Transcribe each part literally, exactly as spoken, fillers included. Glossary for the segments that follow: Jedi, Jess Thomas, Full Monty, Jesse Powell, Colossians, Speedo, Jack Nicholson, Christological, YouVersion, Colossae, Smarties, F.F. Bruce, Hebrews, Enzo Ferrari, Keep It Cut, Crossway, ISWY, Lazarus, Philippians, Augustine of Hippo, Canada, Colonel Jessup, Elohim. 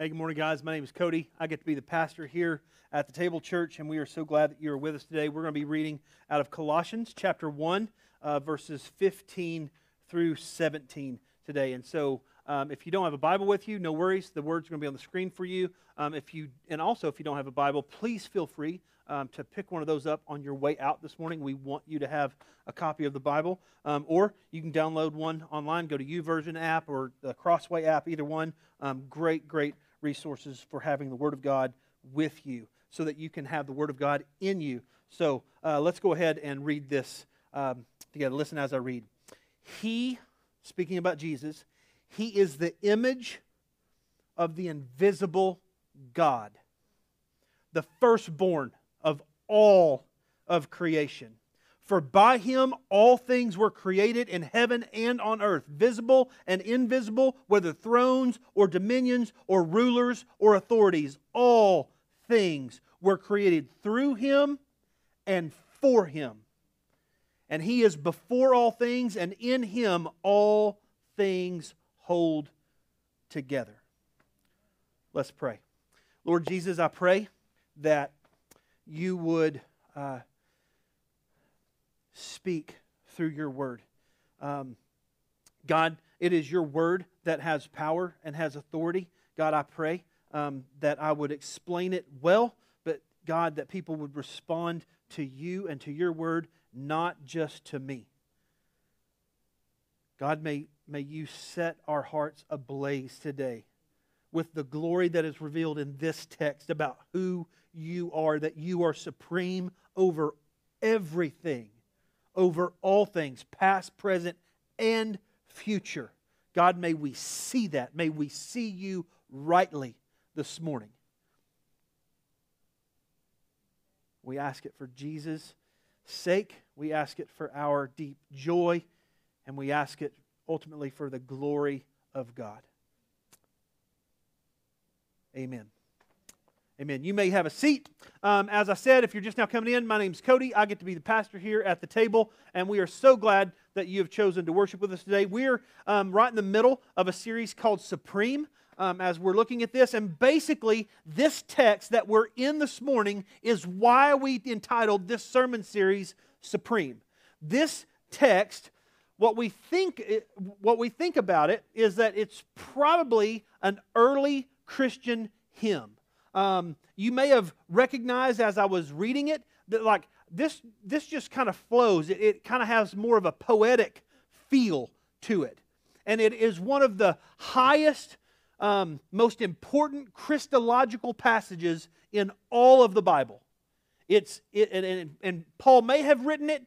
Hey, good morning, guys. My name is Cody. I get to be the pastor here at the Table Church, and we are so glad that you are with us today. We're going to be reading out of Colossians chapter one, uh, verses fifteen through seventeen today. And so um, if you don't have a Bible with you, no worries. The words are going to be on the screen for you. Um, if you, and also, if you don't have a Bible, please feel free um, to pick one of those up on your way out this morning. We want you to have a copy of the Bible, um, or you can download one online. Go to YouVersion app or the Crossway app, either one. Um, great, great resources for having the Word of God with you so that you can have the Word of God in you. So uh, let's go ahead and read this um, together. Listen as I read. He, speaking about Jesus, He is the image of the invisible God, the firstborn of all of creation. For by Him all things were created in heaven and on earth, visible and invisible, whether thrones or dominions or rulers or authorities. All things were created through Him and for Him. And He is before all things, and in Him all things hold together. Let's pray. Lord Jesus, I pray that You would Uh, Speak through Your Word. Um, God, it is Your Word that has power and has authority. God, I pray um, that I would explain it well, but God, that people would respond to You and to Your Word, not just to me. God, may, may You set our hearts ablaze today with the glory that is revealed in this text about who You are, that You are supreme over everything. Over all things, past, present, and future. God, may we see that. May we see You rightly this morning. We ask it for Jesus' sake. We ask it for our deep joy. And we ask it ultimately for the glory of God. Amen. Amen. You may have a seat. Um, as I said, if you're just now coming in, my name's Cody. I get to be the pastor here at the table, and we are so glad that you have chosen to worship with us today. We're um, right in the middle of a series called Supreme um, as we're looking at this. And basically, this text that we're in this morning is why we entitled this sermon series Supreme. This text, what we think, what we think about it is that it's probably an early Christian hymn. Um, you may have recognized as I was reading it that like this, this just kind of flows. It, it kind of has more of a poetic feel to it. And it is one of the highest, um, most important Christological passages in all of the Bible. It's, it, and, and, and Paul may have written it,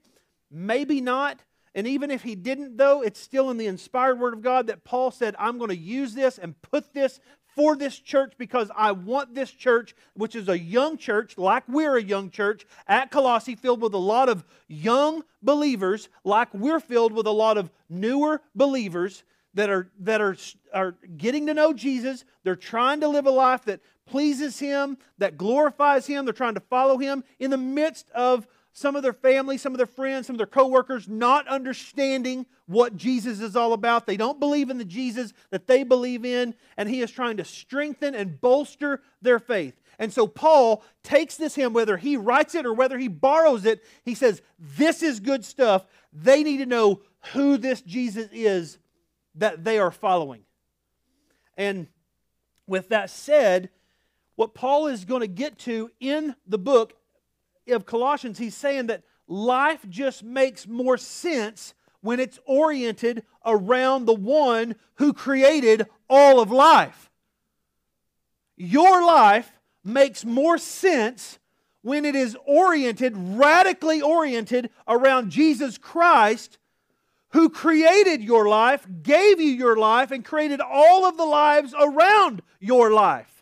maybe not. And even if he didn't though, it's still in the inspired Word of God that Paul said, I'm going to use this and put this for this church because I want this church, which is a young church, like we're a young church, at Colossae, filled with a lot of young believers, like we're filled with a lot of newer believers that are, that are, are getting to know Jesus. They're trying to live a life that pleases Him, that glorifies Him. They're trying to follow Him in the midst of some of their family, some of their friends, some of their coworkers not understanding what Jesus is all about. They don't believe in the Jesus that they believe in, and He is trying to strengthen and bolster their faith. And so Paul takes this hymn, whether he writes it or whether he borrows it, he says, this is good stuff. They need to know who this Jesus is that they are following. And with that said, what Paul is going to get to in the book of Colossians, he's saying that life just makes more sense when it's oriented around the one who created all of life. Your life makes more sense when it is oriented, radically oriented around Jesus Christ, who created your life, gave you your life, and created all of the lives around your life.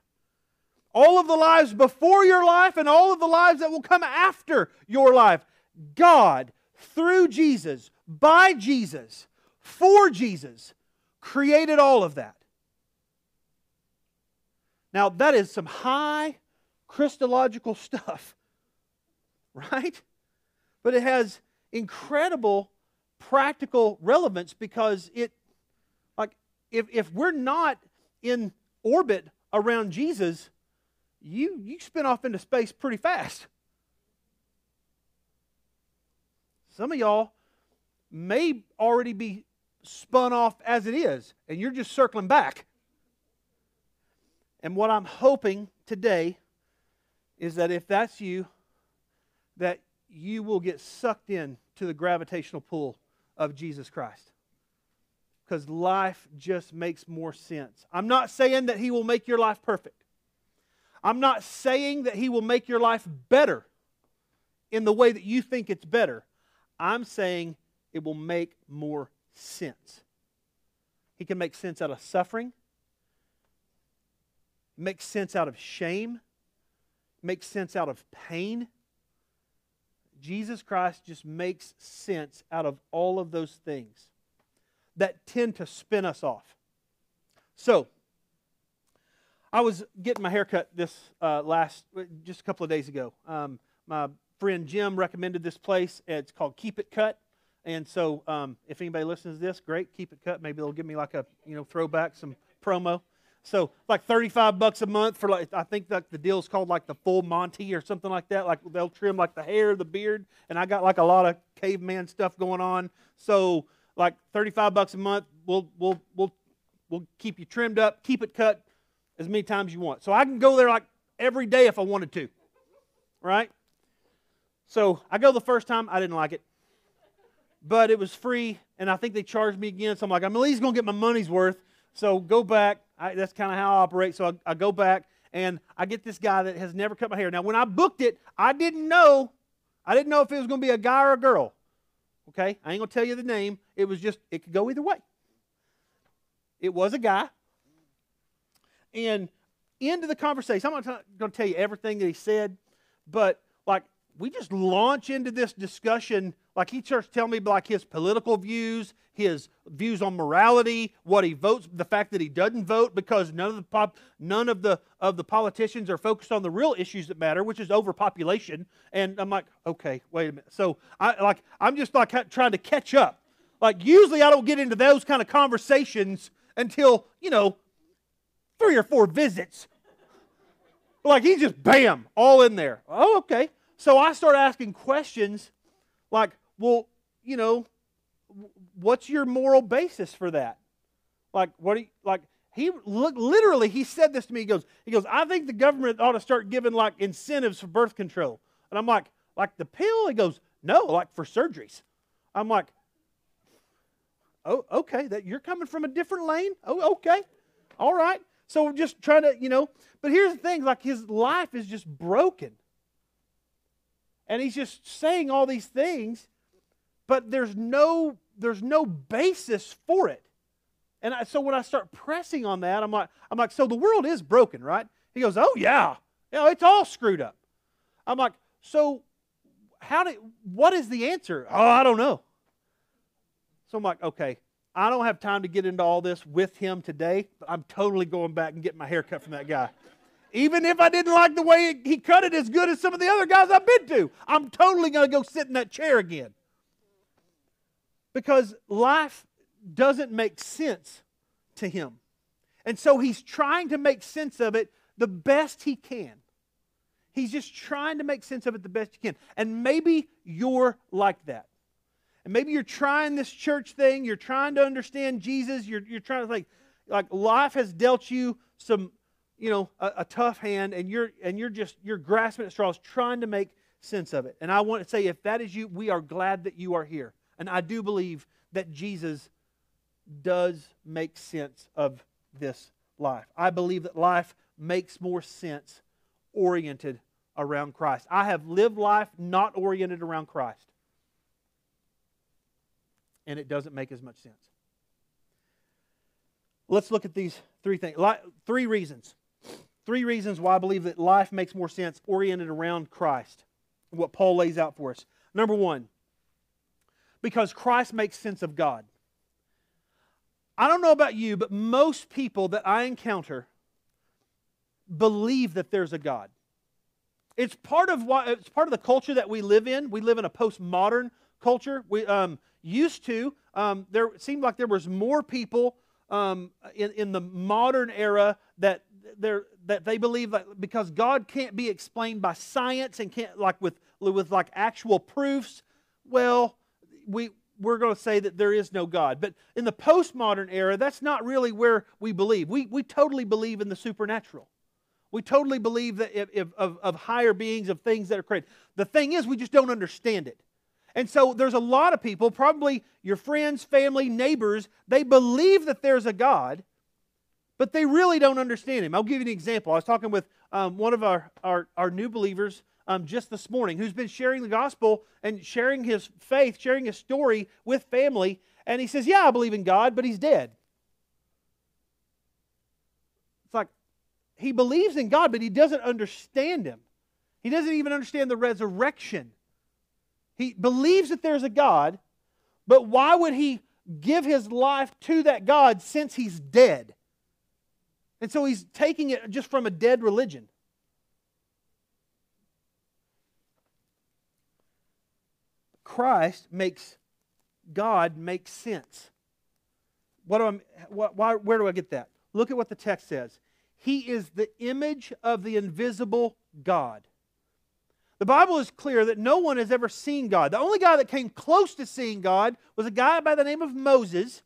All of the lives before your life and all of the lives that will come after your life. God, through Jesus, by Jesus, for Jesus, created all of that. Now, that is some high Christological stuff, right? But it has incredible practical relevance because it, like, if, if we're not in orbit around Jesus, you, you spin off into space pretty fast. Some of y'all may already be spun off as it is, and you're just circling back. And what I'm hoping today is that if that's you, that you will get sucked in to the gravitational pull of Jesus Christ. Because life just makes more sense. I'm not saying that He will make your life perfect. I'm not saying that He will make your life better in the way that you think it's better. I'm saying it will make more sense. He can make sense out of suffering, make sense out of shame, make sense out of pain. Jesus Christ just makes sense out of all of those things that tend to spin us off. So, I was getting my hair cut this uh, last, just a couple of days ago. Um, my friend Jim recommended this place. It's called Keep It Cut. And so, um, if anybody listens to this, great, Keep It Cut. Maybe they'll give me like a, you know, throwback, some promo. So, like thirty-five bucks a month for like, I think like the deal's called like the Full Monty or something like that. Like they'll trim like the hair, the beard. And I got like a lot of caveman stuff going on. So, like thirty-five bucks a month, we'll we'll we'll we'll keep you trimmed up, keep it cut as many times as you want. So I can go there like every day if I wanted to, right? So I go the first time, I didn't like it, but it was free, and I think they charged me again. So I'm like, I'm at least gonna get my money's worth. So go back. I, that's kind of how I operate. So I, I go back and I get this guy that has never cut my hair. Now when I booked it, I didn't know, I didn't know if it was gonna be a guy or a girl. Okay, I ain't going to tell you the name. It was just, it could go either way. It was a guy. And into the conversation, I'm not going to tell you everything that he said, but like we just launch into this discussion. Like he starts telling me like his political views, his views on morality, what he votes, the fact that he doesn't vote because none of the pop, none of the of the politicians are focused on the real issues that matter, which is overpopulation. And I'm like, okay, wait a minute. So I like I'm just like trying to catch up. Like usually I don't get into those kind of conversations until, you know, three or four visits. But like he's just bam, all in there. Oh, okay. So I start asking questions like, well, you know, what's your moral basis for that? Like, what do you, like, he look, literally, he said this to me, he goes, he goes, I think the government ought to start giving, like, incentives for birth control. And I'm like, like the pill? He goes, no, like for surgeries. I'm like, oh, okay, that you're coming from a different lane? Oh, okay, all right. So we're just trying to, you know, but here's the thing, like his life is just broken. And he's just saying all these things, but there's no there's no basis for it. And I, so when I start pressing on that, I'm like, I'm like, so the world is broken, right? He goes, oh yeah, you know, it's all screwed up. I'm like, so how do? What is the answer? Oh, I don't know. So I'm like, okay, I don't have time to get into all this with him today. But I'm totally going back and getting my hair cut from that guy. Even if I didn't like the way he cut it as good as some of the other guys I've been to, I'm totally going to go sit in that chair again. Because life doesn't make sense to him. And so he's trying to make sense of it the best he can. He's just trying to make sense of it the best he can. And maybe you're like that. And maybe you're trying this church thing. You're trying to understand Jesus. You're, you're trying to think, like life has dealt you some... you know, a, a tough hand, and you're and you're just you're grasping at straws, trying to make sense of it. And I want to say, if that is you, we are glad that you are here. And I do believe that Jesus does make sense of this life. I believe that life makes more sense oriented around Christ. I have lived life not oriented around Christ, and it doesn't make as much sense. Let's look at these three things. Three reasons. Three reasons why I believe that life makes more sense oriented around Christ, and what Paul lays out for us. Number one, because Christ makes sense of God. I don't know about you, but most people that I encounter believe that there's a God. It's part of why, it's part of the culture that we live in. We live in a postmodern culture. We um, used to, um, there seemed like there was more people Um, in, in the modern era that they're, that they believe that because God can't be explained by science and can't like with with like actual proofs, well, we we're going to say that there is no God. But in the postmodern era, that's not really where we believe. We we totally believe in the supernatural. We totally believe that if, if, of of higher beings, of things that are created. The thing is, we just don't understand it. And so there's a lot of people, probably your friends, family, neighbors, they believe that there's a God, but they really don't understand Him. I'll give you an example. I was talking with um, one of our, our, our new believers um, just this morning who's been sharing the gospel and sharing his faith, sharing his story with family, and he says, yeah, I believe in God, but He's dead. It's like, he believes in God, but he doesn't understand Him. He doesn't even understand the resurrection. He believes that there's a God, but why would he give his life to that God since he's dead? And so he's taking it just from a dead religion. Christ makes God make sense. What do I, what, why, where do I get that? Look at what the text says. He is the image of the invisible God. The Bible is clear that no one has ever seen God. The only guy that came close to seeing God was a guy by the name of Moses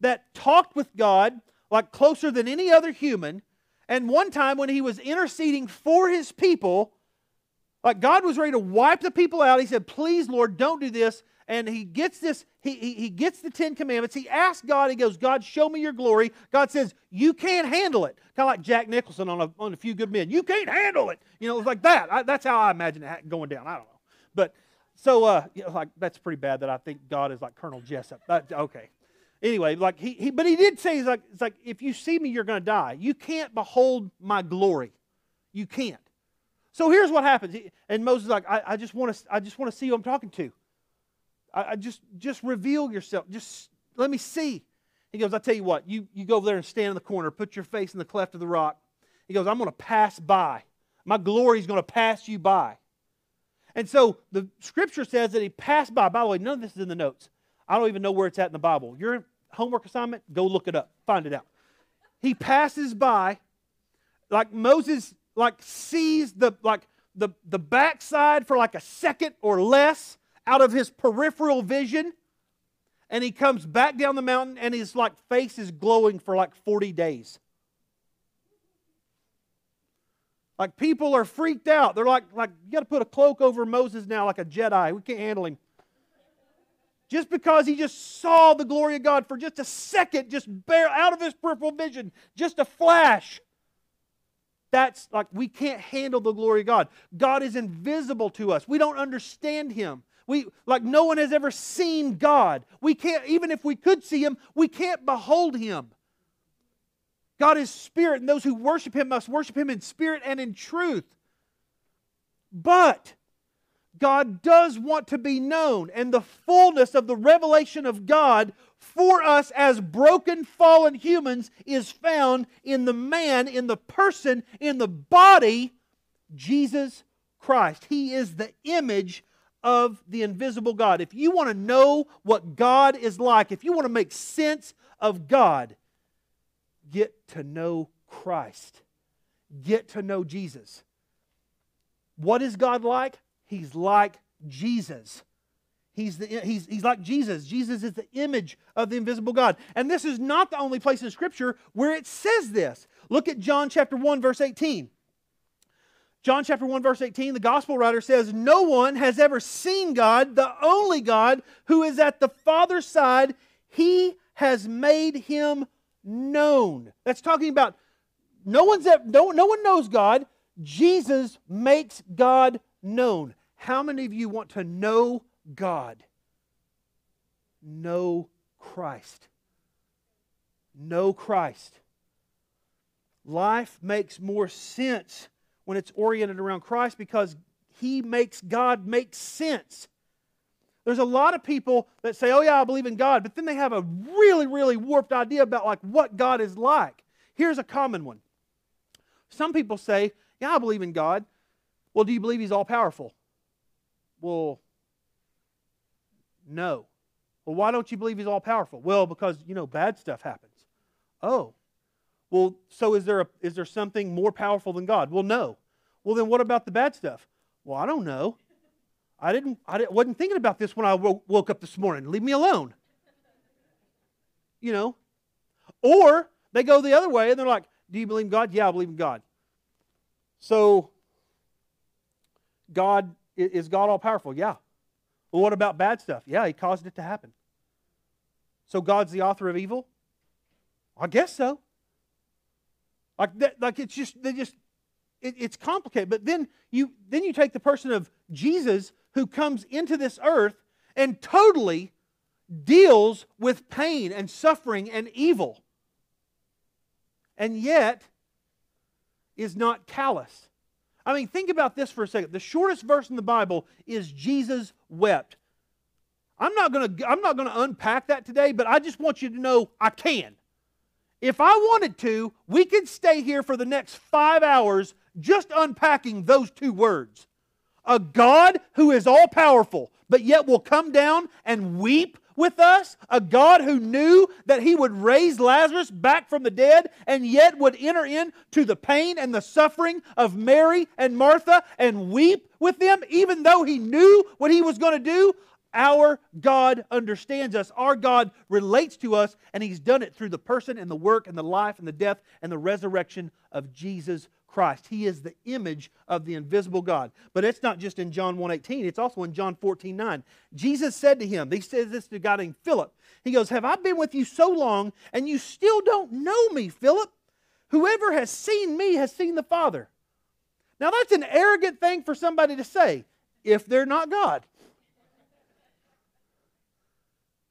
that talked with God like closer than any other human. And one time when he was interceding for his people, like God was ready to wipe the people out. He said, please, Lord, don't do this. And he gets this, he, he, he gets the Ten Commandments. He asks God, he goes, God, show me your glory. God says, you can't handle it. Kind of like Jack Nicholson on a, on a Few Good Men. You can't handle it. You know, it's like that. I, that's how I imagine it going down. I don't know. But so, uh, you know, like, that's pretty bad that I think God is like Colonel Jessup. Uh, okay. Anyway, like he, he, but he did say, he's like, it's like, if you see me, you're going to die. You can't behold my glory. You can't. So here's what happens. He, and Moses is like, I, I just want to, I just want to see who I'm talking to. I just, just reveal yourself. Just let me see. He goes, I tell you what, you, you go over there and stand in the corner, put your face in the cleft of the rock. He goes, I'm going to pass by. My glory is going to pass you by. And so the scripture says that he passed by. By the way, none of this is in the notes. I don't even know where it's at in the Bible. Your homework assignment, go look it up. Find it out. He passes by, like Moses, like sees the, like the, the backside for like a second or less, out of his peripheral vision, and he comes back down the mountain and his like face is glowing for like forty days. Like people are freaked out. They're like, like you got to put a cloak over Moses now like a Jedi. We can't handle him. Just because he just saw the glory of God for just a second, just bare out of his peripheral vision, just a flash. That's like we can't handle the glory of God. God is invisible to us. We don't understand Him. We, like no one has ever seen God. We can't, even if we could see Him, we can't behold Him. God is spirit, and those who worship Him must worship Him in spirit and in truth. But God does want to be known, and the fullness of the revelation of God for us as broken, fallen humans is found in the man, in the person, in the body, Jesus Christ. He is the image of of the invisible God. If you want to know what God is like, if you want to make sense of God, get to know Christ. Get to know Jesus. What is God like? He's like Jesus. He's, the, he's, he's like Jesus. Jesus is the image of the invisible God. And this is not the only place in Scripture where it says this. Look at John chapter one, verse eighteen. John chapter one, verse eighteen, the gospel writer says, no one has ever seen God, the only God who is at the Father's side. He has made Him known. That's talking about no one's ever, no, no one knows God. Jesus makes God known. How many of you want to know God? Know Christ. Know Christ. Life makes more sense when it's oriented around Christ, because He makes God make sense. There's a lot of people that say, oh yeah, I believe in God, but then they have a really, really warped idea about like what God is like. Here's a common one. Some people say, yeah, I believe in God. Well, do you believe He's all-powerful? Well, no. Well, why don't you believe He's all-powerful? Well, because, you know, bad stuff happens. Oh, Well, so is there, a, is there something more powerful than God? Well, no. Well, then what about the bad stuff? Well, I don't know. I didn't. I didn't, wasn't thinking about this when I woke, woke up this morning. Leave me alone. You know? Or they go the other way and they're like, do you believe in God? Yeah, I believe in God. So, God, is God all-powerful? Yeah. Well, what about bad stuff? Yeah, He caused it to happen. So God's the author of evil? I guess so. Like that, like it's just they just it, it's complicated. But then you then you take the person of Jesus who comes into this earth and totally deals with pain and suffering and evil, and yet is not callous. I mean, think about this for a second. The shortest verse in the Bible is Jesus wept. I'm not going to I'm not going to unpack that today, but I just want you to know I can. If I wanted to, we could stay here for the next five hours just unpacking those two words. A God who is all-powerful, but yet will come down and weep with us. A God who knew that He would raise Lazarus back from the dead and yet would enter into the pain and the suffering of Mary and Martha and weep with them, even though He knew what He was going to do. Our God understands us. Our God relates to us, and He's done it through the person and the work and the life and the death and the resurrection of Jesus Christ. He is the image of the invisible God. But it's not just in John one eighteen. It's also in John fourteen nine. Jesus said to him, He says this to a guy named Philip. He goes, have I been with you so long, and you still don't know me, Philip? Whoever has seen me has seen the Father. Now that's an arrogant thing for somebody to say, if they're not God.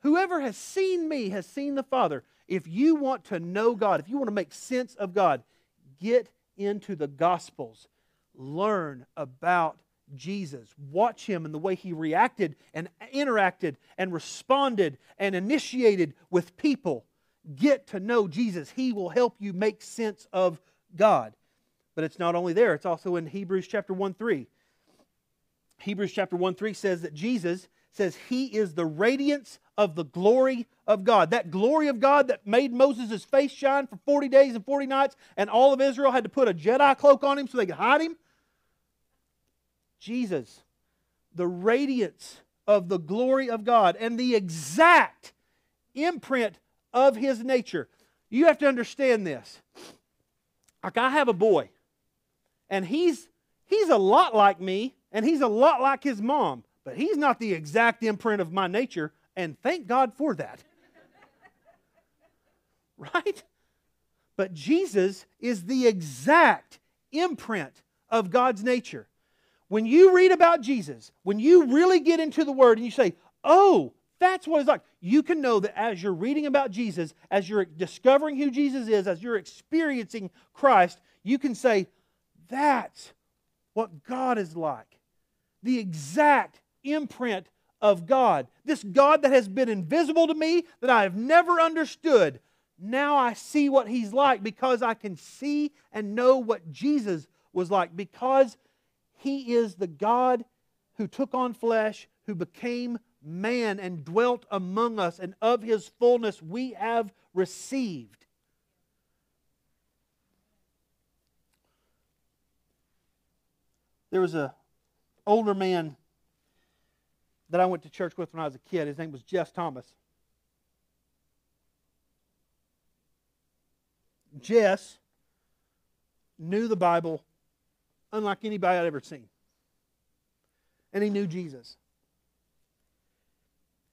Whoever has seen me has seen the Father. If you want to know God, if you want to make sense of God, get into the Gospels. Learn about Jesus. Watch Him and the way He reacted and interacted and responded and initiated with people. Get to know Jesus. He will help you make sense of God. But it's not only there. It's also in Hebrews chapter one three. Hebrews chapter one three says that Jesus says He is the radiance of the glory of God. That glory of God that made Moses' face shine for forty days and forty nights, and all of Israel had to put a Jedi cloak on Him so they could hide Him. Jesus, the radiance of the glory of God and the exact imprint of His nature. You have to understand this. Like, I have a boy, and he's, he's a lot like me, and he's a lot like his mom. But he's not the exact imprint of my nature, and thank God for that. Right? But Jesus is the exact imprint of God's nature. When you read about Jesus, when you really get into the Word and you say, oh, that's what it's like, you can know that as you're reading about Jesus, as you're discovering who Jesus is, as you're experiencing Christ, you can say, that's what God is like. The exact imprint of God. This God that has been invisible to me, that I have never understood. Now I see what He's like because I can see and know what Jesus was like, because He is the God who took on flesh, who became man and dwelt among us, and of His fullness we have received. There was a older man that I went to church with when I was a kid. His name was Jess Thomas. Jess knew the Bible unlike anybody I'd ever seen. And he knew Jesus.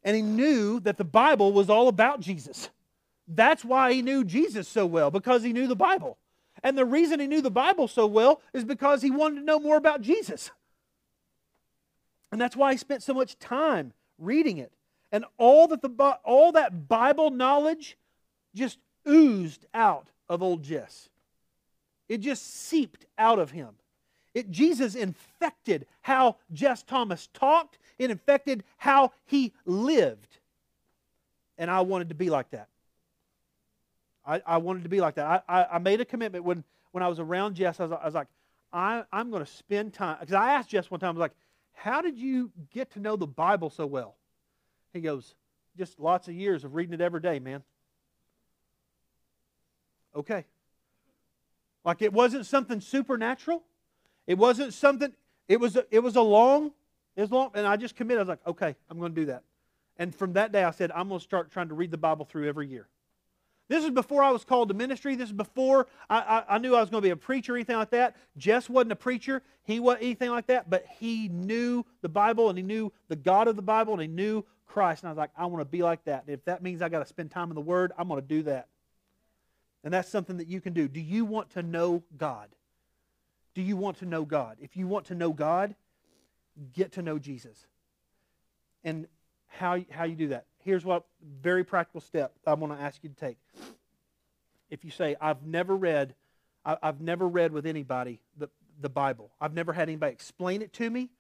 And he knew that the Bible was all about Jesus. That's why he knew Jesus so well, because he knew the Bible. And the reason he knew the Bible so well is because he wanted to know more about Jesus. And that's why he spent so much time reading it. And all that, the, all that Bible knowledge just oozed out of old Jess. It just seeped out of him. It, Jesus infected how Jess Thomas talked. It infected how he lived. And I wanted to be like that. I, I wanted to be like that. I, I, I made a commitment when, when I was around Jess. I was, I was like, I, I'm going to spend time. Because I asked Jess one time, I was like, how did you get to know the Bible so well? He goes, just lots of years of reading it every day, man. Okay, Like it wasn't something supernatural. It wasn't something, it was a, it was a long, it was long, and I just committed. I was like, okay, I'm going to do that. And from that day, I said, I'm going to start trying to read the Bible through every year. This is before I was called to ministry. This is before I, I, I knew I was going to be a preacher or anything like that. Jess wasn't a preacher. He wasn't anything like that. But he knew the Bible, and he knew the God of the Bible, and he knew Christ. And I was like, I want to be like that. And if that means I got to spend time in the Word, I'm going to do that. And that's something that you can do. Do you want to know God? Do you want to know God? If you want to know God, get to know Jesus. And how, how you do that. Here's what very practical step I want to ask you to take. If you say, I've never read, I, I've never read with anybody the, the Bible. I've never had anybody explain it to me,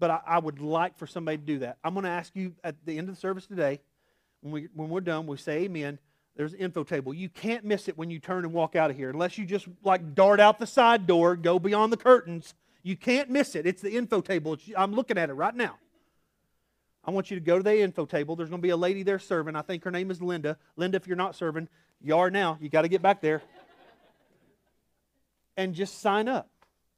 but I, I would like for somebody to do that. I'm going to ask you at the end of the service today, when, we, when we're done, we say amen. There's an info table. You can't miss it when you turn and walk out of here, unless you just like dart out the side door, go beyond the curtains. You can't miss it. It's the info table. It's, I'm looking at it right now. I want you to go to the info table. There's going to be a lady there serving. I think her name is Linda. Linda, if you're not serving, you are now. You got to get back there. And just sign up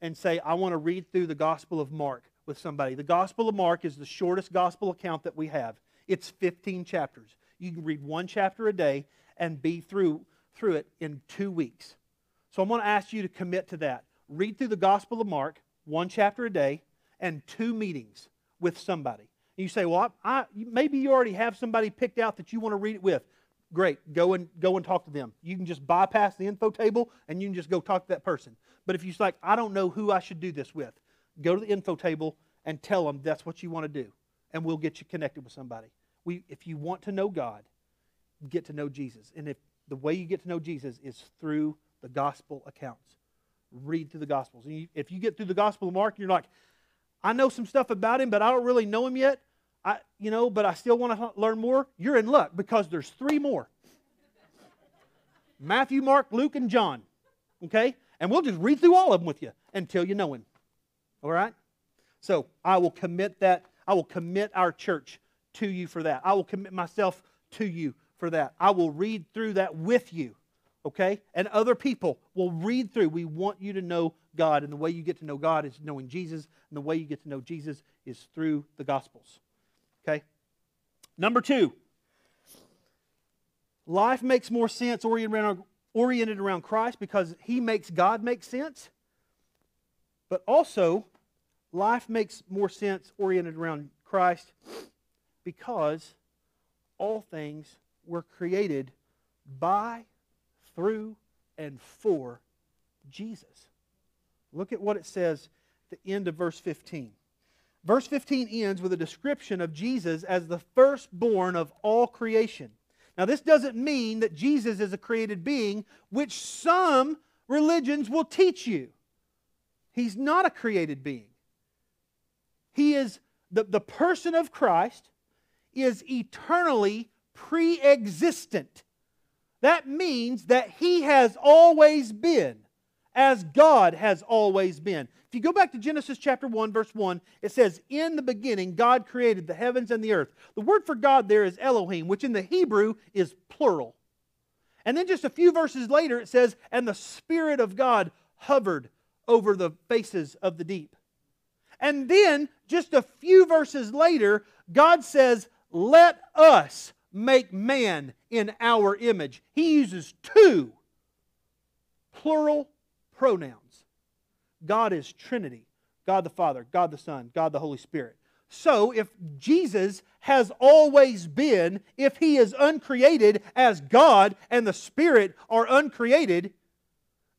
and say, I want to read through the Gospel of Mark with somebody. The Gospel of Mark is the shortest gospel account that we have. It's fifteen chapters. You can read one chapter a day and be through, through it in two weeks. So I'm going to ask you to commit to that. Read through the Gospel of Mark, one chapter a day, and two meetings with somebody. You say, well, I, I, maybe you already have somebody picked out that you want to read it with. Great, go and go and talk to them. You can just bypass the info table and you can just go talk to that person. But if you're like, I don't know who I should do this with, go to the info table and tell them that's what you want to do, and we'll get you connected with somebody. We, if you want to know God, get to know Jesus. And if the way you get to know Jesus is through the gospel accounts, read through the Gospels. And you, if you get through the Gospel of Mark and you're like, I know some stuff about him, but I don't really know him yet. I, you know, but I still want to learn more. You're in luck because there's three more. Matthew, Mark, Luke, and John. Okay? And we'll just read through all of them with you until you know him. All right? So I will commit that. I will commit our church to you for that. I will commit myself to you for that. I will read through that with you. Okay? And other people will read through. We want you to know God. And the way you get to know God is knowing Jesus. And the way you get to know Jesus is through the Gospels. Okay. Number two, life makes more sense oriented around Christ because He makes God make sense. But also, life makes more sense oriented around Christ because all things were created by, through, and for Jesus. Look at what it says at the end of verse fifteen. Verse fifteen ends with a description of Jesus as the firstborn of all creation. Now, this doesn't mean that Jesus is a created being, which some religions will teach you. He's not a created being. He is, the, the person of Christ is eternally pre-existent. That means that He has always been, as God has always been. If you go back to Genesis chapter one, verse one, it says, in the beginning, God created the heavens and the earth. The word for God there is Elohim, which in the Hebrew is plural. And then just a few verses later, it says, and the Spirit of God hovered over the faces of the deep. And then, just a few verses later, God says, let us make man in our image. He uses two plural pronouns. God is Trinity, God the Father, God the Son, God the Holy Spirit. So if Jesus has always been, if He is uncreated as God and the Spirit are uncreated,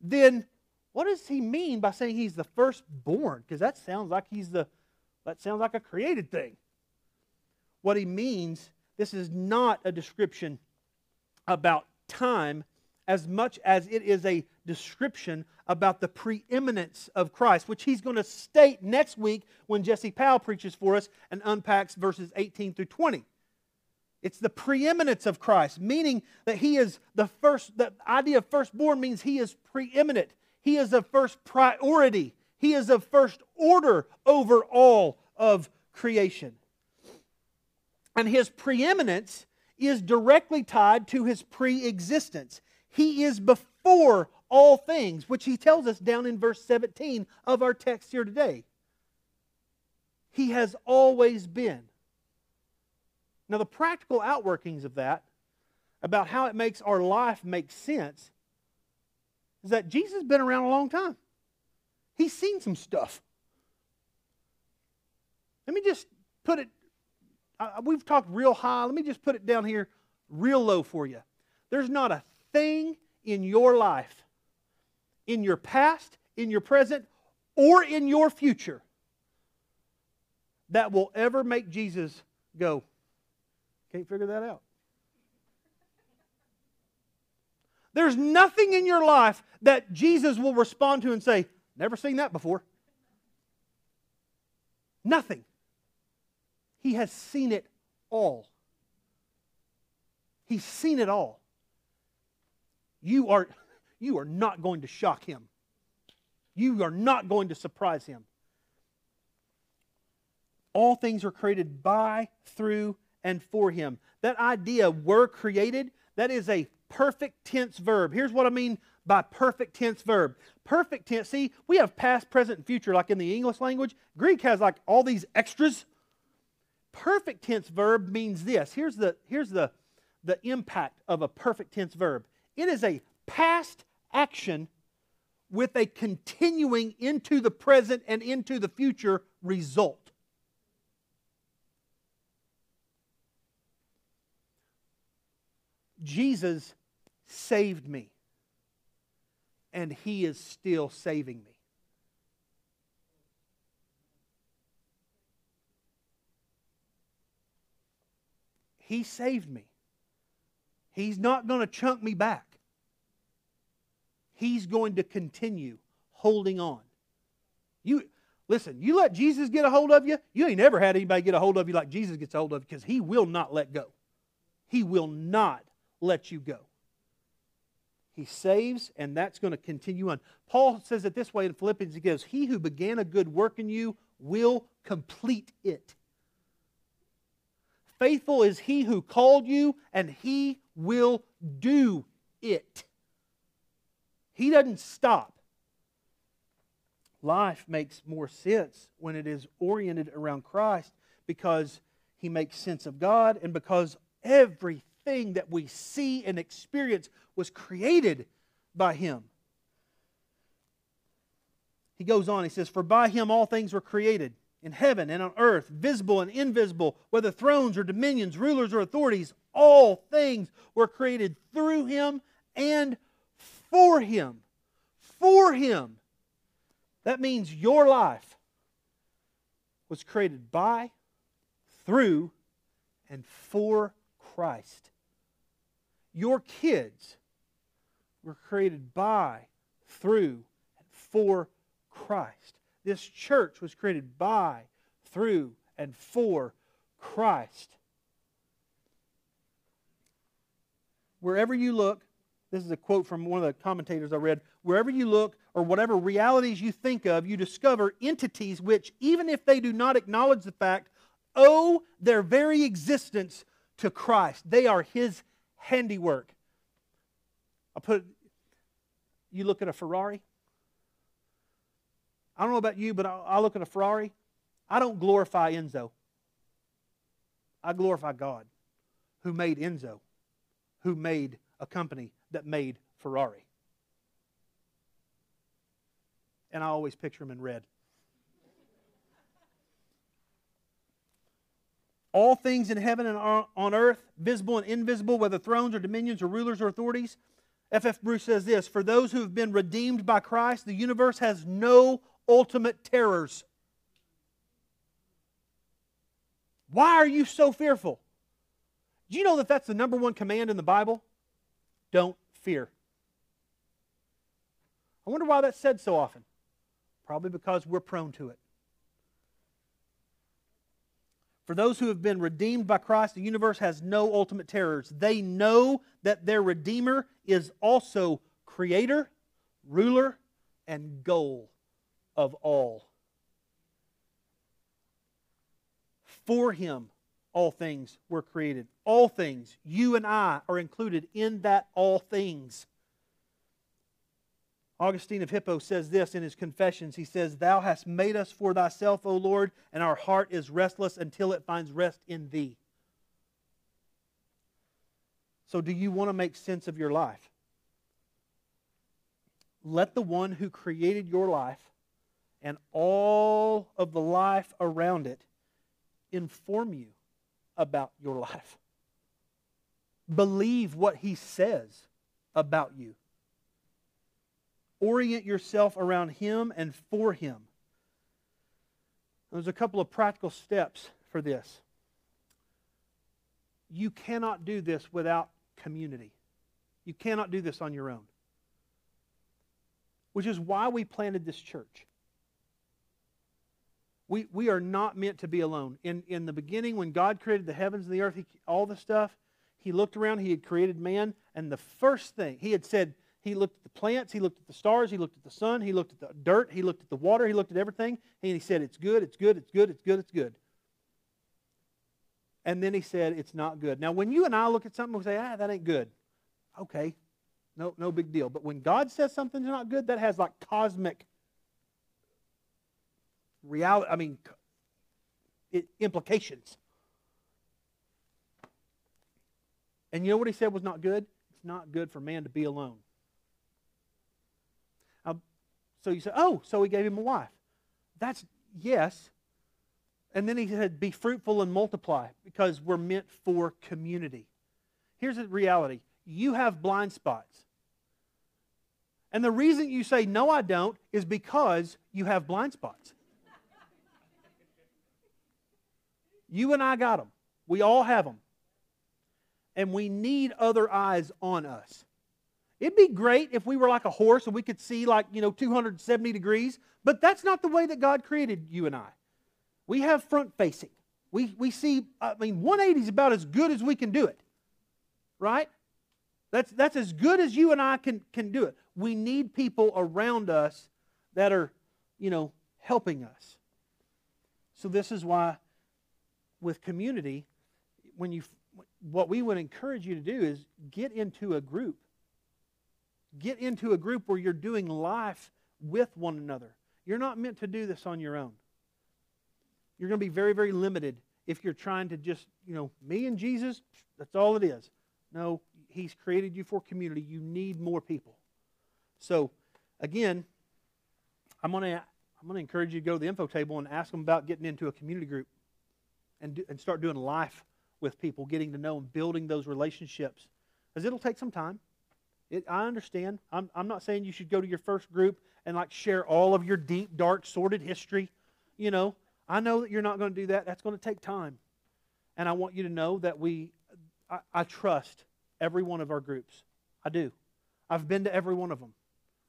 then what does He mean by saying He's the firstborn? Because that sounds like He's the, that sounds like a created thing. What He means, this is not a description about time as much as it is a description about the preeminence of Christ, which he's going to state next week when Jesse Powell preaches for us and unpacks verses eighteen through twenty. It's the preeminence of Christ, meaning that he is the first, the idea of firstborn means he is preeminent. He is of first priority. He is of first order over all of creation. And his preeminence is directly tied to his preexistence. He is before all things, which he tells us down in verse seventeen of our text here today. He has always been. Now, the practical outworkings of that, about how it makes our life make sense, is that Jesus has been around a long time. He's seen some stuff. Let me just put it, uh, we've talked real high, let me just put it down here real low for you. There's not a thing in your life, in your past, in your present, or in your future, that will ever make Jesus go, can't figure that out. There's nothing in your life that Jesus will respond to and say, never seen that before. Nothing. He has seen it all. He's seen it all. You are, you are not going to shock him. You are not going to surprise him. All things are created by, through, and for him. That idea, were created, that is a perfect tense verb. Here's what I mean by perfect tense verb. Perfect tense, see, we have past, present, and future like in the English language. Greek has like all these extras. Perfect tense verb means this. Here's the, here's the, the impact of a perfect tense verb. It is a past action with a continuing into the present and into the future result. Jesus saved me, and he is still saving me. He saved me. He's not going to chunk me back. He's going to continue holding on. You listen, you let Jesus get a hold of you, you ain't never had anybody get a hold of you like Jesus gets a hold of you, because he will not let go. He will not let you go. He saves, and that's going to continue on. Paul says it this way in Philippians. He goes, he who began a good work in you will complete it. Faithful is he who called you, and he will do it. He doesn't stop. Life makes more sense when it is oriented around Christ, because he makes sense of God, and because everything thing that we see and experience was created by him. He goes on, he says, for by him all things were created, in heaven and on earth, visible and invisible, whether thrones or dominions, rulers or authorities, all things were created through him and for him. For him. That means your life was created by, through, and for Christ. Your kids were created by, through, and for Christ. This church was created by, through, and for Christ. Wherever you look, this is a quote from one of the commentators I read, wherever you look, or whatever realities you think of, you discover entities which, even if they do not acknowledge the fact, owe their very existence to Christ. They are his handiwork. I put, you look at a Ferrari. I don't know about you, but I, I look at a Ferrari. I don't glorify Enzo. I glorify God, who made Enzo, who made a company that made Ferrari. And I always picture him in red. All things in heaven and on earth, visible and invisible, whether thrones or dominions or rulers or authorities. F F Bruce says this, for those who have been redeemed by Christ, the universe has no ultimate terrors. Why are you so fearful? Do you know that that's the number one command in the Bible? Don't fear. I wonder why that's said so often. Probably because we're prone to it. For those who have been redeemed by Christ, the universe has no ultimate terrors. They know that their Redeemer is also Creator, Ruler, and Goal of all. For him, all things were created. All things, you and I, are included in that all things. Augustine of Hippo says this in his Confessions. He says, "Thou hast made us for thyself, O Lord, and our heart is restless until it finds rest in thee." So do you want to make sense of your life? Let the one who created your life and all of the life around it inform you about your life. Believe what he says about you. Orient yourself around him and for him. There's a couple of practical steps for this. You cannot do this without community. You cannot do this on your own. Which is why we planted this church. We, we are not meant to be alone. In, in the beginning, when God created the heavens and the earth, he, all the stuff, he looked around, he had created man, and the first thing, he had said, he looked at the plants, he looked at the stars, he looked at the sun, he looked at the dirt, he looked at the water, he looked at everything, and he said, it's good, it's good, it's good, it's good, it's good. And then he said, it's not good. Now, when you and I look at something, we say, ah, that ain't good. Okay. No, no big deal. But when God says something's not good, that has like cosmic reality, I mean, it, implications. And you know what he said was not good? It's not good for man to be alone. Um, so you say, oh, so he gave him a wife. That's, yes. And then he said, be fruitful and multiply, because we're meant for community. Here's the reality. You have blind spots. And the reason you say, no, I don't, is because you have blind spots. You and I got them. We all have them. And we need other eyes on us. It'd be great if we were like a horse and we could see like, you know, two hundred seventy degrees, but that's not the way that God created you and I. We have front facing. We, we see, I mean, one eighty is about as good as we can do it, right? That's, that's as good as you and I can, can do it. We need people around us that are, you know, helping us. So this is why with community, when you, what we would encourage you to do is get into a group. Get into a group where you're doing life with one another. You're not meant to do this on your own. You're going to be very, very limited if you're trying to just, you know, me and Jesus, that's all it is. No, he's created you for community. You need more people. So, again, I'm going to, I'm going to encourage you to go to the info table and ask them about getting into a community group and, do, and start doing life with people, getting to know and building those relationships. Because it'll take some time. It, I understand. I'm, I'm not saying you should go to your first group and like share all of your deep, dark, sordid history. You know, I know that you're not going to do that. That's going to take time. And I want you to know that we, I, I trust every one of our groups. I do. I've been to every one of them.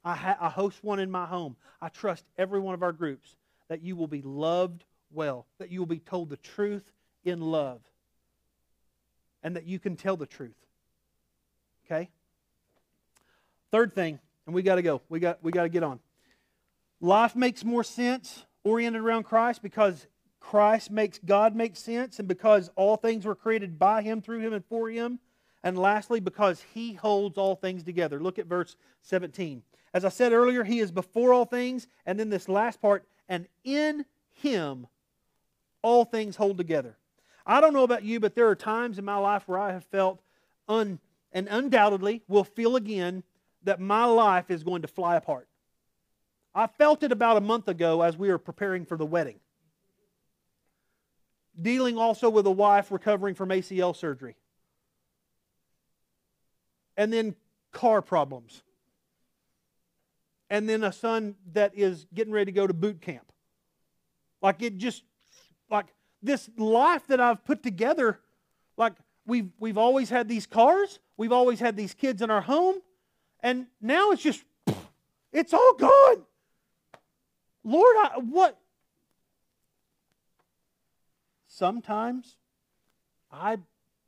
I, ha I host one in my home. I trust every one of our groups that you will be loved well, that you will be told the truth in love, and that you can tell the truth. Okay? Third thing, and we got to go. We got, we got to get on. Life makes more sense oriented around Christ because Christ makes, God makes sense, and because all things were created by Him, through Him, and for Him. And lastly, because He holds all things together. Look at verse seventeen. As I said earlier, He is before all things. And then this last part, and in Him all things hold together. I don't know about you, but there are times in my life where I have felt, un, and undoubtedly will feel again, that my life is going to fly apart. I felt it about a month ago as we were preparing for the wedding. Dealing also with a wife recovering from A C L surgery. And then car problems. And then a son that is getting ready to go to boot camp. Like it just, like this life that I've put together, like we've, we've always had these cars, we've always had these kids in our home, and now it's just, it's all gone. Lord, I, what? Sometimes I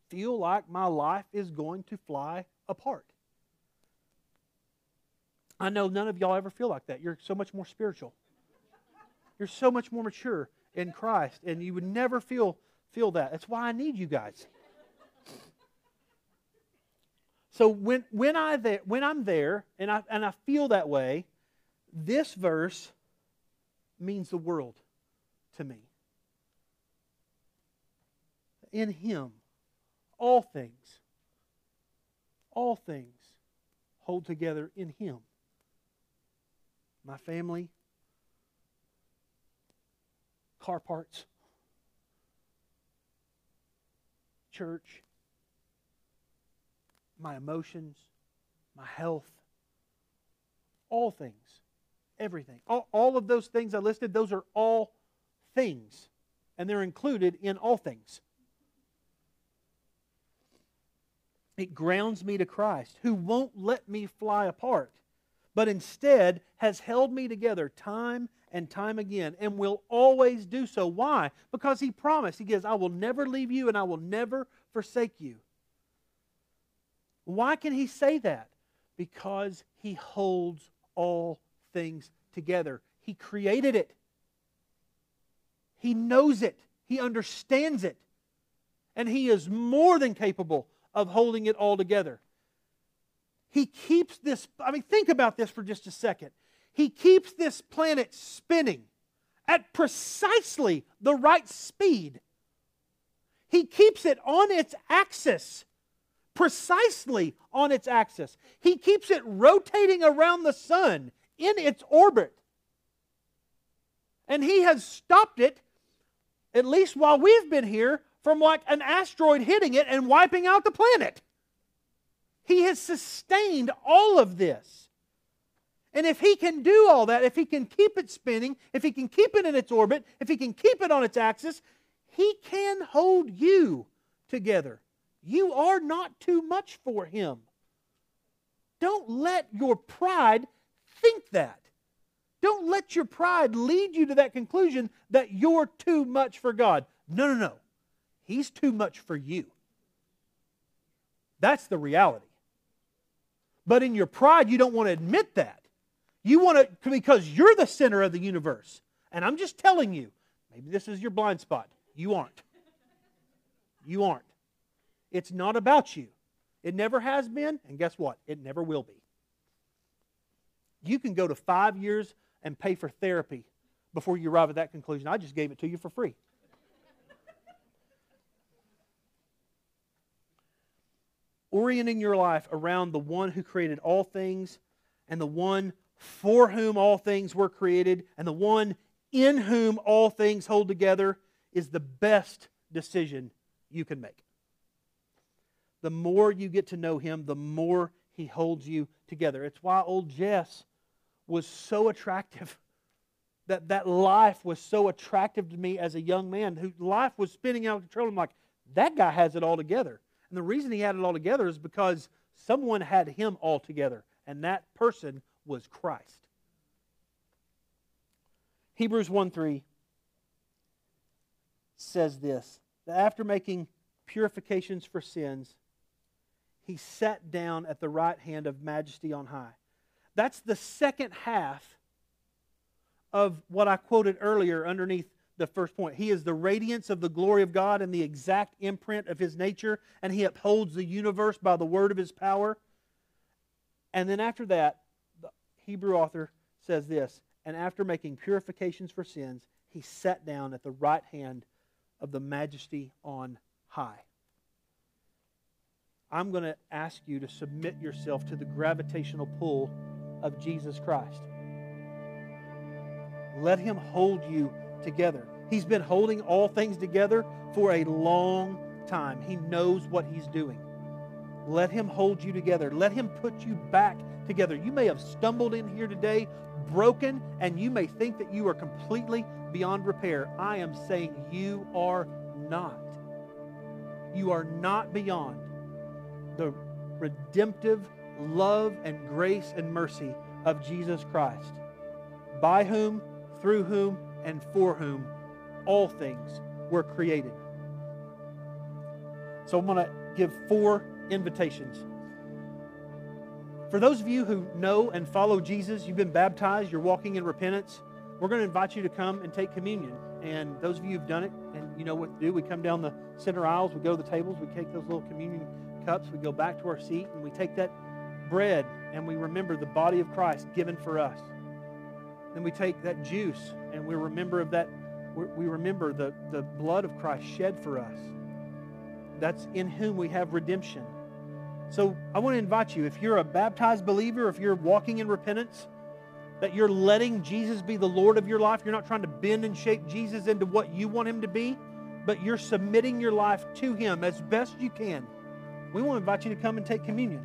feel like my life is going to fly apart. I know none of y'all ever feel like that. You're so much more spiritual. You're so much more mature in Christ, and you would never feel, feel that. That's why I need you guys. So when, when, I, when I'm there and I, and I feel that way, This verse means the world to me. In Him, all things, all things hold together in Him. My family, car parts, church, my emotions, my health, all things, everything. All, all of those things I listed, those are all things, and they're included in all things. It grounds me to Christ, who won't let me fly apart, but instead has held me together time and time again, and will always do so. Why? Because He promised. He says, I will never leave you and I will never forsake you. Why can He say that? Because He holds all things together. He created it. He knows it. He understands it. And He is more than capable of holding it all together. He keeps this, I mean, think about this for just a second. He keeps this planet spinning at precisely the right speed. He keeps it on its axis, precisely on its axis. He keeps it rotating around the sun in its orbit. And He has stopped it, at least while we've been here, from like an asteroid hitting it and wiping out the planet. He has sustained all of this. And if He can do all that, if He can keep it spinning, if He can keep it in its orbit, if He can keep it on its axis, He can hold you together. You are not too much for Him. Don't let your pride think that. Don't let your pride lead you to that conclusion that you're too much for God. No, no, no. He's too much for you. That's the reality. But in your pride, you don't want to admit that. You want to, because you're the center of the universe. And I'm just telling you, maybe this is your blind spot. You aren't. You aren't. It's not about you. It never has been, and guess what? It never will be. You can go to five years and pay for therapy before you arrive at that conclusion. I just gave it to you for free. Orienting your life around the one who created all things and the one for whom all things were created, and the one in whom all things hold together is the best decision you can make. The more you get to know Him, the more He holds you together. It's why old Jess was so attractive. That, that life was so attractive to me as a young man, whose life was spinning out of control. I'm like, that guy has it all together. And the reason he had it all together is because someone had him all together, and that person was Christ. Hebrews one three says this, that after making purifications for sins, He sat down at the right hand of majesty on high. That's the second half of what I quoted earlier underneath the first point. He is the radiance of the glory of God and the exact imprint of His nature, and He upholds the universe by the word of His power. And then after that, Hebrew author says this, and after making purifications for sins, He sat down at the right hand of the majesty on high. I'm going to ask you to submit yourself to the gravitational pull of Jesus Christ. Let Him hold you together. He's been holding all things together for a long time. He knows what He's doing. Let Him hold you together. Let Him put you back together. You may have stumbled in here today broken, and you may think that you are completely beyond repair. I am saying you are not. You are not beyond the redemptive love and grace and mercy of Jesus Christ, by whom, through whom, and for whom all things were created. So I'm going to give four invitations. For those of you who know and follow Jesus, you've been baptized, you're walking in repentance, we're going to invite you to come and take communion. And those of you who've done it, and you know what to do, we come down the center aisles, we go to the tables, we take those little communion cups, we go back to our seat, and we take that bread, and we remember the body of Christ given for us. Then we take that juice and we remember of that. We remember the, the blood of Christ shed for us. That's in whom we have redemption. So I want to invite you, if you're a baptized believer, if you're walking in repentance, that you're letting Jesus be the Lord of your life. You're not trying to bend and shape Jesus into what you want him to be, but you're submitting your life to him as best you can. We want to invite you to come and take communion.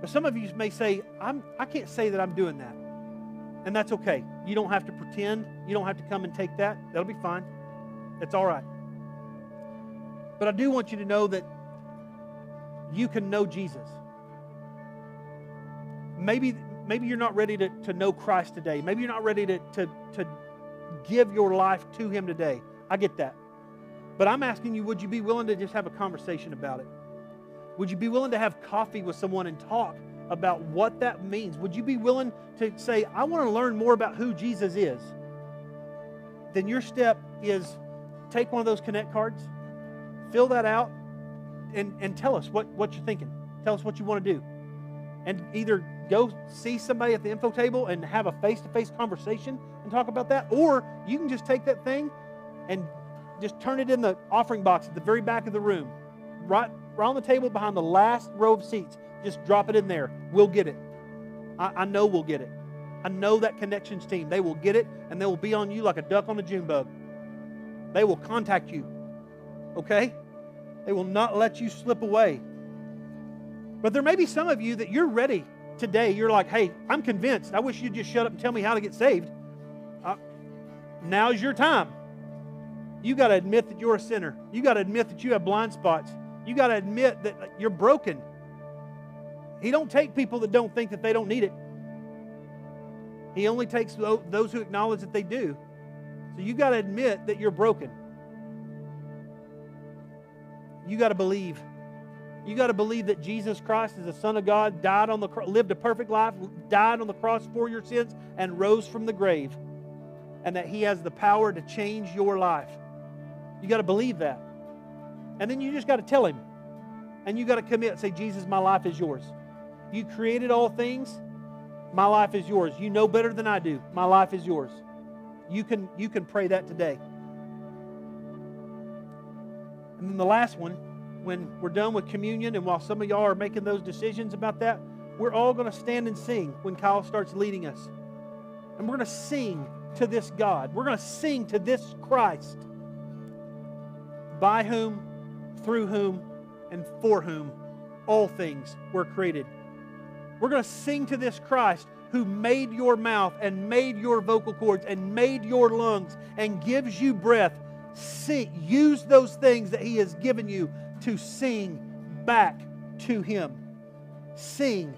But some of you may say, I'm, I can't say that I'm doing that. And that's okay. You don't have to pretend. You don't have to come and take that. That'll be fine. That's all right. But I do want you to know that you can know Jesus. Maybe, maybe you're not ready to, to know Christ today. Maybe you're not ready to, to, to give your life to him today. I get that. But I'm asking you, would you be willing to just have a conversation about it? Would you be willing to have coffee with someone and talk about what that means? Would you be willing to say, I want to learn more about who Jesus is? Then your step is take one of those Connect cards, fill that out, and, and tell us what, what you're thinking. Tell us what you want to do. And either go see somebody at the info table and have a face-to-face conversation and talk about that, or you can just take that thing and just turn it in the offering box at the very back of the room, right, right on the table behind the last row of seats. Just drop it in there. We'll get it. I, I know we'll get it. I know that connections team. They will get it, and they will be on you like a duck on a June bug. They will contact you, okay? They will not let you slip away. But there may be some of you that you're ready today. You're like, hey, I'm convinced. I wish you'd just shut up and tell me how to get saved. Uh, now's your time. You got to admit that you're a sinner. You got to admit that you have blind spots. You got to admit that you're broken. He don't take people that don't think that they don't need it. He only takes those who acknowledge that they do. So you got to admit that you're broken. You got to believe. You got to believe that Jesus Christ is the Son of God, died on the cross, lived a perfect life, died on the cross for your sins, and rose from the grave, and that he has the power to change your life. You got to believe that. And then you just got to tell him. And you got to commit. Say, Jesus, my life is yours. You created all things. My life is yours. You know better than I do. My life is yours. You can, you can pray that today. And then the last one, when we're done with communion, and while some of y'all are making those decisions about that, we're all going to stand and sing when Kyle starts leading us. And we're going to sing to this God. We're going to sing to this Christ, by whom, through whom, and for whom all things were created. We're going to sing to this Christ who made your mouth and made your vocal cords and made your lungs and gives you breath. Sing, use those things that he has given you to sing back to him. Sing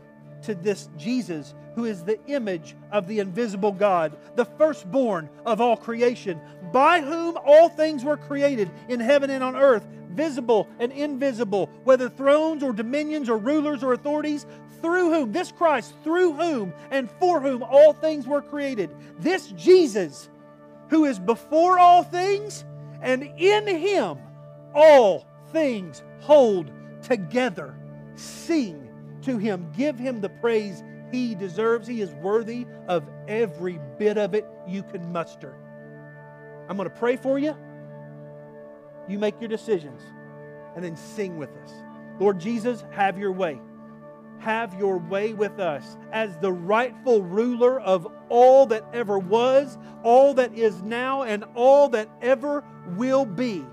to this Jesus who is the image of the invisible God, the firstborn of all creation, by whom all things were created in heaven and on earth, visible and invisible, whether thrones or dominions or rulers or authorities, through whom, this Christ, through whom and for whom all things were created. This Jesus, who is before all things, and in him all things hold together. Sing to him. Give him the praise he deserves. He is worthy of every bit of it you can muster. I'm going to pray for you. You make your decisions and then sing with us. Lord Jesus, have your way. Have your way with us as the rightful ruler of all that ever was, all that is now, and all that ever will be.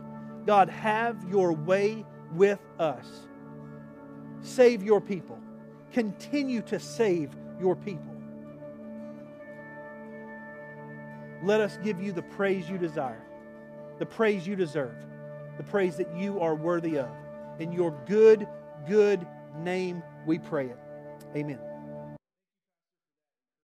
God, have your way with us. Save your people. Continue to save your people. Let us give you the praise you desire, the praise you deserve, the praise that you are worthy of. In your good, good name we pray it. Amen.